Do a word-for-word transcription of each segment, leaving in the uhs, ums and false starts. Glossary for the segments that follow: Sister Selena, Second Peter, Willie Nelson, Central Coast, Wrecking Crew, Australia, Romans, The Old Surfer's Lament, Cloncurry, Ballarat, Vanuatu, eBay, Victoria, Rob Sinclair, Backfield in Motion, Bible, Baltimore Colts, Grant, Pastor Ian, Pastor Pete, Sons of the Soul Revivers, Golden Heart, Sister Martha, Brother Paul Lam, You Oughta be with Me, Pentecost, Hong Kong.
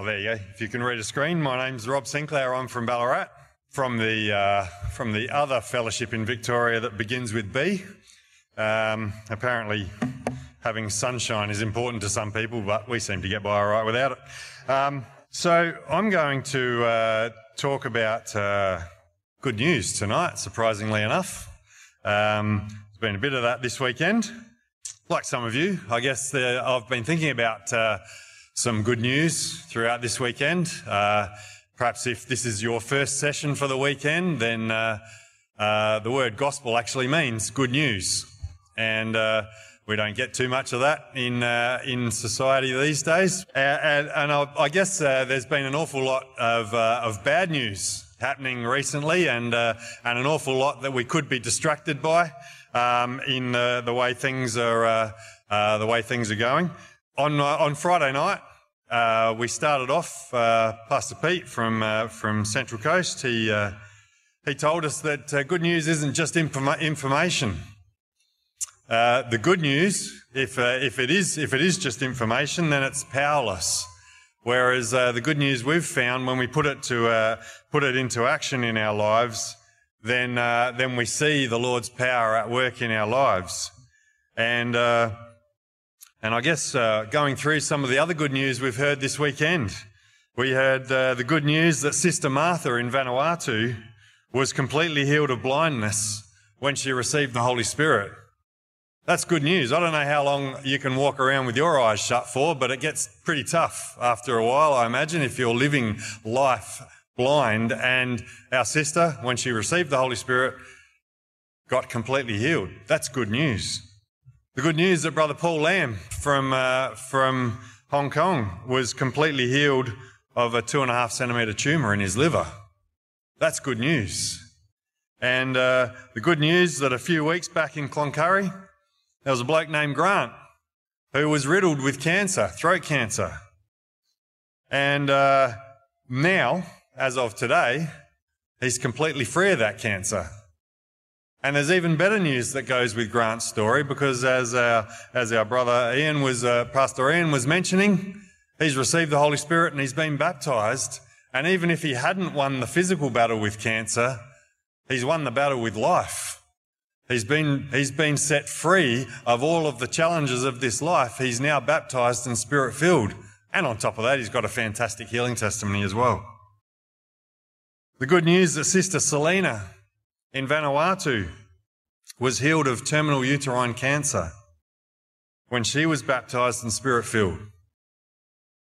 Oh, there you go. If you can read a screen, my name's Rob Sinclair. I'm from Ballarat, from the uh, from the other fellowship in Victoria that begins with B. Um, apparently, having sunshine is important to some people, but we seem to get by all right without it. Um, so I'm going to uh, talk about uh, good news tonight, surprisingly enough. Um, there's been a bit of that this weekend. Like some of you, I guess the, I've been thinking about uh, some good news throughout this weekend. Uh, perhaps if this is your first session for the weekend, then uh, uh, the word gospel actually means good news. And uh, we don't get too much of that in uh, in society these days. And, and I, I guess uh, there's been an awful lot of, uh, of bad news happening recently and, uh, and an awful lot that we could be distracted by. Um, in the, the way things are, uh, uh, the way things are going. On uh, on Friday night, uh, we started off. Uh, Pastor Pete from uh, from Central Coast. He uh, he told us that uh, good news isn't just informa- information. Uh, the good news, if uh, if it is if it is just information, then it's powerless. Whereas uh, the good news we've found, when we put it to uh, put it into action in our lives, then uh, then we see the Lord's power at work in our lives. And uh, and I guess uh, going through some of the other good news we've heard this weekend, we heard uh, the good news that Sister Martha in Vanuatu was completely healed of blindness when she received the Holy Spirit. That's good news. I don't know how long you can walk around with your eyes shut for, but it gets pretty tough after a while, I imagine, if you're living life blind, and our sister, when she received the Holy Spirit, got completely healed. That's good news. The good news that Brother Paul Lam from uh, from Hong Kong was completely healed of a two and a half centimetre tumour in his liver. That's good news. And uh, the good news that a few weeks back in Cloncurry, there was a bloke named Grant who was riddled with cancer, throat cancer. And uh, now, as of today, he's completely free of that cancer. And there's even better news that goes with Grant's story, because as our, as our brother Ian was, uh, Pastor Ian was mentioning, he's received the Holy Spirit and he's been baptised. And even if he hadn't won the physical battle with cancer, he's won the battle with life. He's been, he's been set free of all of the challenges of this life. He's now baptised and Spirit-filled. And on top of that, he's got a fantastic healing testimony as well. The good news that Sister Selena in Vanuatu was healed of terminal uterine cancer when she was baptised and Spirit-filled.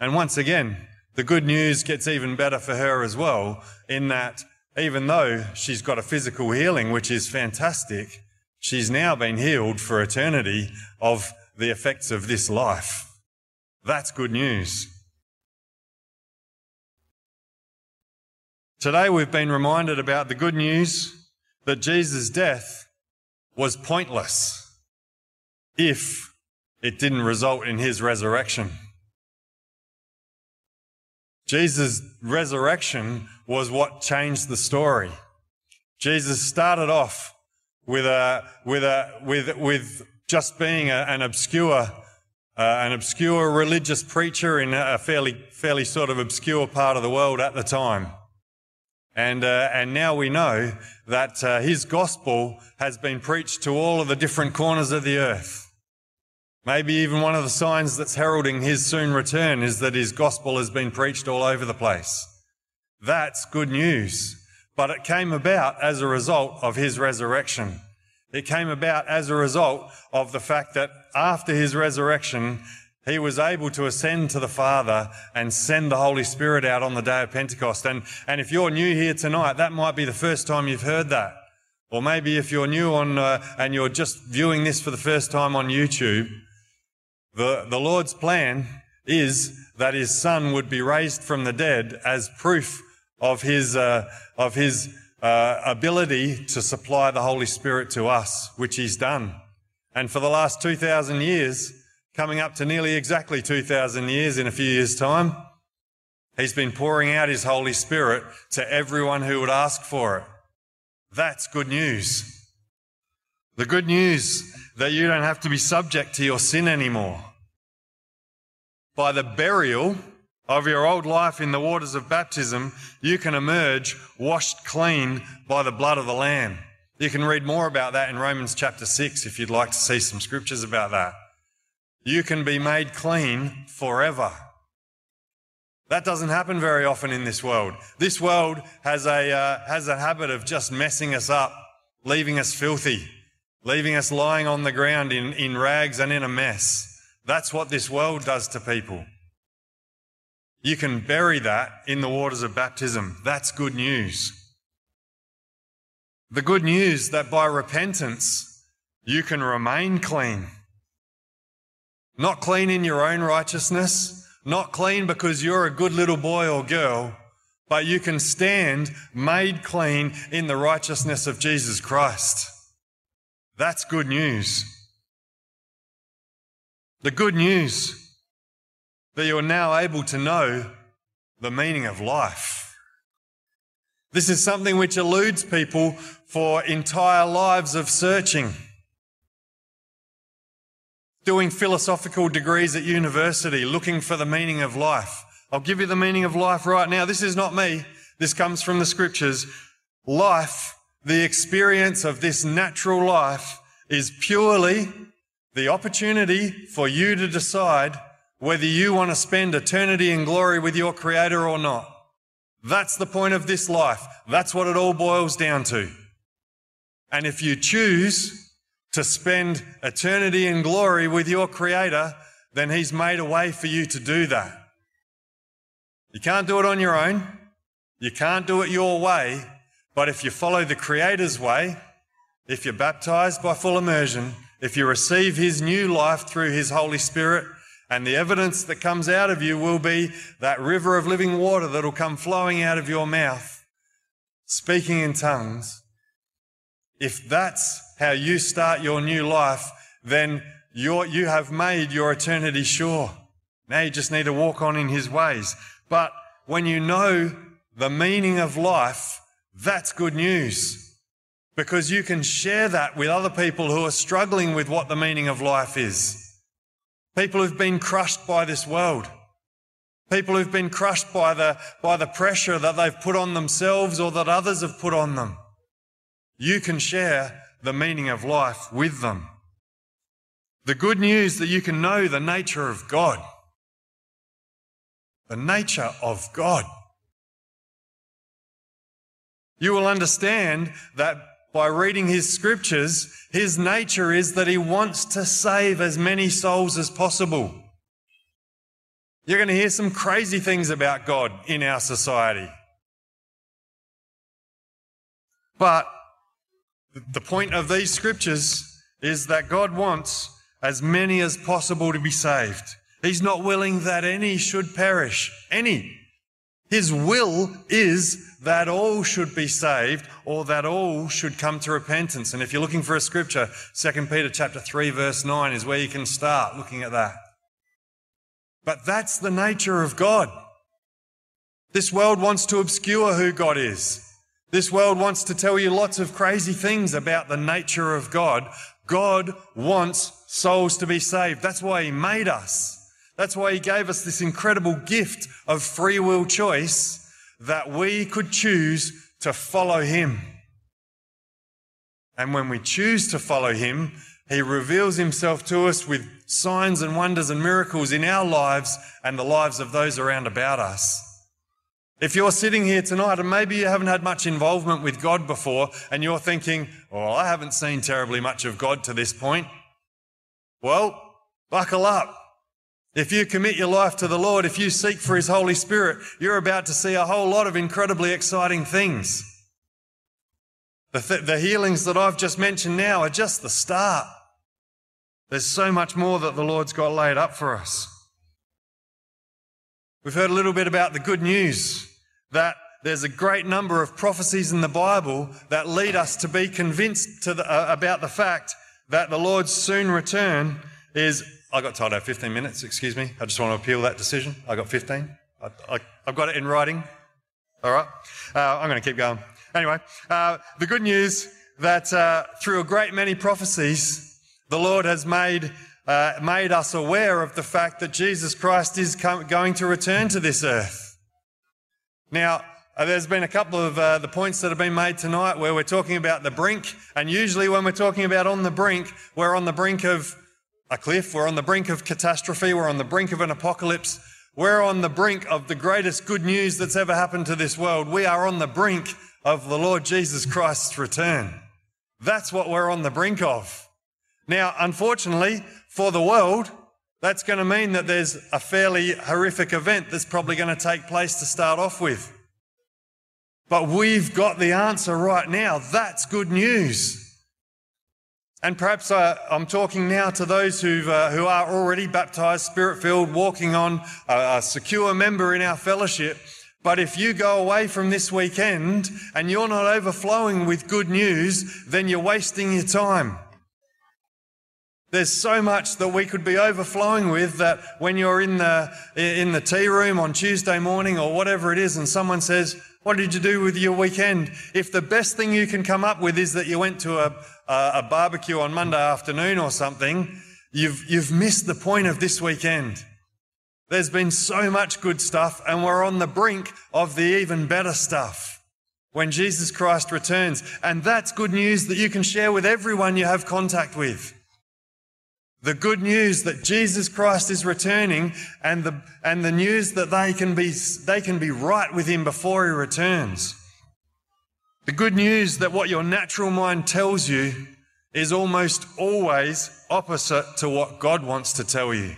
And once again, the good news gets even better for her as well, in that even though she's got a physical healing, which is fantastic, she's now been healed for eternity of the effects of this life. That's good news. Today we've been reminded about the good news that Jesus' death was pointless if it didn't result in his resurrection. Jesus' resurrection was what changed the story. Jesus started off with a with a with with just being a, an obscure uh, an obscure religious preacher in a fairly fairly sort of obscure part of the world at the time. And uh, and now we know that uh, his gospel has been preached to all of the different corners of the earth. Maybe even one of the signs that's heralding his soon return is that his gospel has been preached all over the place. That's good news. But it came about as a result of his resurrection. It came about as a result of the fact that after his resurrection, he was able to ascend to the Father and send the Holy Spirit out on the day of Pentecost. And, and if you're new here tonight, that might be the first time you've heard that. Or maybe if you're new on uh, and you're just viewing this for the first time on YouTube, the, the Lord's plan is that his Son would be raised from the dead as proof of his, uh, of his uh, ability to supply the Holy Spirit to us, which he's done. And for the last two thousand years, coming up to nearly exactly two thousand years in a few years' time, he's been pouring out his Holy Spirit to everyone who would ask for it. That's good news. The good news that you don't have to be subject to your sin anymore. By the burial of your old life in the waters of baptism, you can emerge washed clean by the blood of the Lamb. You can read more about that in Romans chapter six if you'd like to see some scriptures about that. You can be made clean forever. That doesn't happen very often in this world. This world has a, uh, has a habit of just messing us up, leaving us filthy, leaving us lying on the ground in, in rags and in a mess. That's what this world does to people. You can bury that in the waters of baptism. That's good news. The good news that by repentance, you can remain clean. Not clean in your own righteousness, not clean because you're a good little boy or girl, but you can stand made clean in the righteousness of Jesus Christ. That's good news. The good news that you are now able to know the meaning of life. This is something which eludes people for entire lives of searching, doing philosophical degrees at university, looking for the meaning of life. I'll give you the meaning of life right now. This is not me. This comes from the scriptures. Life, the experience of this natural life, is purely the opportunity for you to decide whether you want to spend eternity in glory with your Creator or not. That's the point of this life. That's what it all boils down to. And if you choose to spend eternity in glory with your Creator, then He's made a way for you to do that. You can't do it on your own. You can't do it your way. But if you follow the Creator's way, if you're baptized by full immersion, if you receive His new life through His Holy Spirit, and the evidence that comes out of you will be that river of living water that'll come flowing out of your mouth, speaking in tongues, if that's how you start your new life, then you're, you have made your eternity sure. Now you just need to walk on in His ways. But when you know the meaning of life, that's good news, because you can share that with other people who are struggling with what the meaning of life is. People who've been crushed by this world. People who've been crushed by the, by the pressure that they've put on themselves or that others have put on them. You can share the meaning of life with them. The good news that you can know the nature of God. The nature of God. You will understand that by reading His scriptures, His nature is that He wants to save as many souls as possible. You're going to hear some crazy things about God in our society. But the point of these scriptures is that God wants as many as possible to be saved. He's not willing that any should perish, any. His will is that all should be saved, or that all should come to repentance. And if you're looking for a scripture, Second Peter chapter three, verse nine is where you can start looking at that. But that's the nature of God. This world wants to obscure who God is. This world wants to tell you lots of crazy things about the nature of God. God wants souls to be saved. That's why He made us. That's why He gave us this incredible gift of free will choice, that we could choose to follow Him. And when we choose to follow Him, He reveals Himself to us with signs and wonders and miracles in our lives and the lives of those around about us. If you're sitting here tonight and maybe you haven't had much involvement with God before and you're thinking, well, I haven't seen terribly much of God to this point. Well, buckle up. If you commit your life to the Lord, if you seek for His Holy Spirit, you're about to see a whole lot of incredibly exciting things. The, th- the healings that I've just mentioned now are just the start. There's so much more that the Lord's got laid up for us. We've heard a little bit about the good news, that there's a great number of prophecies in the Bible that lead us to be convinced to the, uh, about the fact that the Lord's soon return is... I got told I have fifteen minutes, excuse me. I just want to appeal that decision. I got fifteen. I, I, I've got it in writing. All right. Uh, I'm going to keep going. Anyway, uh, the good news that uh, through a great many prophecies, the Lord has made uh, made us aware of the fact that Jesus Christ is com- going to return to this earth. Now, uh, there's been a couple of uh, the points that have been made tonight where we're talking about the brink, and usually when we're talking about on the brink, we're on the brink of a cliff, we're on the brink of catastrophe, we're on the brink of an apocalypse, we're on the brink of the greatest good news that's ever happened to this world. We are on the brink of the Lord Jesus Christ's return. That's what we're on the brink of. Now, unfortunately, for the world, that's going to mean that there's a fairly horrific event that's probably going to take place to start off with. But we've got the answer right now. That's good news. And perhaps uh, I'm talking now to those who've, uh, who are already baptised, Spirit-filled, walking on, a, a secure member in our fellowship. But if you go away from this weekend and you're not overflowing with good news, then you're wasting your time. There's so much that we could be overflowing with that when you're in the in the tea room on Tuesday morning or whatever it is and someone says, "What did you do with your weekend?" If the best thing you can come up with is that you went to a, a, a barbecue on Monday afternoon or something, you've, you've missed the point of this weekend. There's been so much good stuff and we're on the brink of the even better stuff when Jesus Christ returns. And that's good news that you can share with everyone you have contact with. The good news that Jesus Christ is returning, and the and the news that they can be they can be right with him before he returns. The good news that what your natural mind tells you is almost always opposite to what God wants to tell you.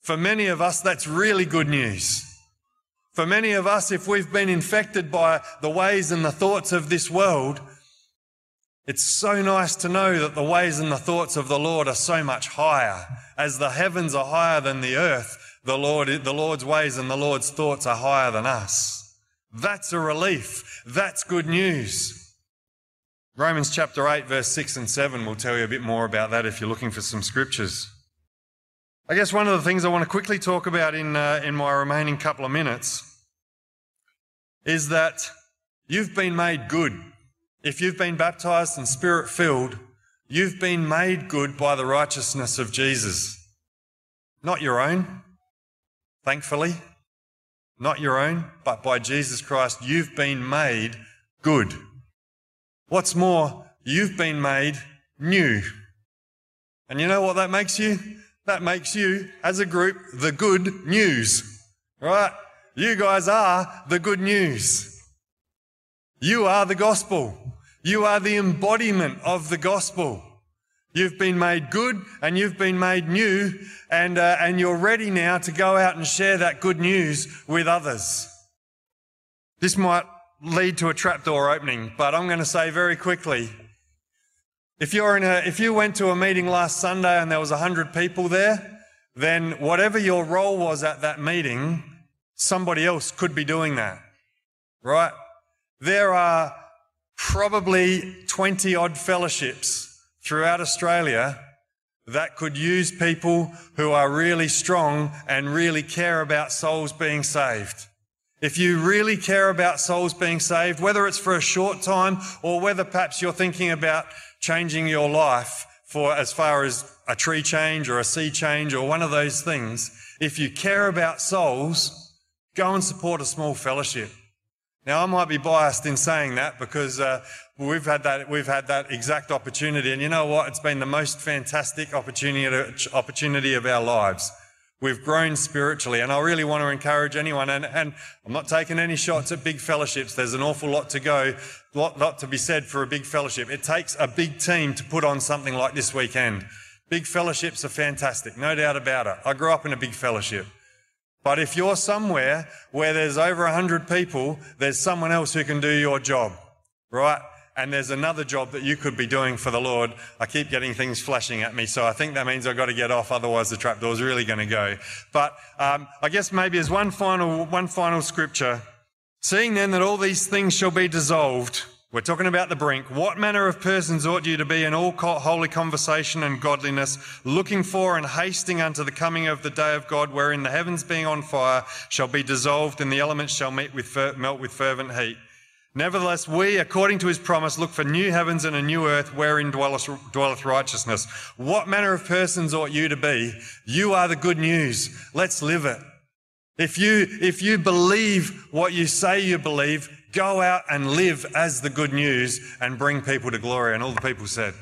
For many of us, that's really good news. For many of us, if we've been infected by the ways and the thoughts of this world, it's so nice to know that the ways and the thoughts of the Lord are so much higher. As the heavens are higher than the earth, the Lord, the Lord's ways and the Lord's thoughts are higher than us. That's a relief. That's good news. Romans chapter eight, verse six and seven will tell you a bit more about that if you're looking for some scriptures. I guess one of the things I want to quickly talk about in, uh, in my remaining couple of minutes is that you've been made good. If you've been baptised and Spirit-filled, you've been made good by the righteousness of Jesus. Not your own, thankfully. Not your own, but by Jesus Christ, you've been made good. What's more, you've been made new. And you know what that makes you? That makes you, as a group, the good news, right? You guys are the good news. You are the gospel. You are the embodiment of the gospel. You've been made good and you've been made new, and uh, and you're ready now to go out and share that good news with others. This might lead to a trapdoor opening, but I'm going to say very quickly, if you're in a, if you went to a meeting last Sunday and there was one hundred people there, then whatever your role was at that meeting, somebody else could be doing that, right? There are probably twenty-odd fellowships throughout Australia that could use people who are really strong and really care about souls being saved. If you really care about souls being saved, whether it's for a short time or whether perhaps you're thinking about changing your life for as far as a tree change or a sea change or one of those things, if you care about souls, go and support a small fellowship. Now, I might be biased in saying that because uh, we've had that we've had that exact opportunity, and you know what? It's been the most fantastic opportunity opportunity of our lives. We've grown spiritually, and I really want to encourage anyone. And, and I'm not taking any shots at big fellowships. There's an awful lot to go, lot, lot to be said for a big fellowship. It takes a big team to put on something like this weekend. Big fellowships are fantastic, no doubt about it. I grew up in a big fellowship. But if you're somewhere where there's over one hundred people, there's someone else who can do your job, right? And there's another job that you could be doing for the Lord. I keep getting things flashing at me, so I think that means I've got to get off, otherwise the trapdoor's really going to go. But um, I guess maybe as one final, one final scripture, seeing then that all these things shall be dissolved, we're talking about the brink, what manner of persons ought you to be in all holy conversation and godliness, looking for and hasting unto the coming of the day of God, wherein the heavens being on fire shall be dissolved and the elements shall meet with fer- melt with fervent heat. Nevertheless, we, according to his promise, look for new heavens and a new earth wherein dwelleth, dwelleth righteousness. What manner of persons ought you to be? You are the good news. Let's live it. If you, if you believe what you say you believe, go out and live as the good news and bring people to glory. And all the people said...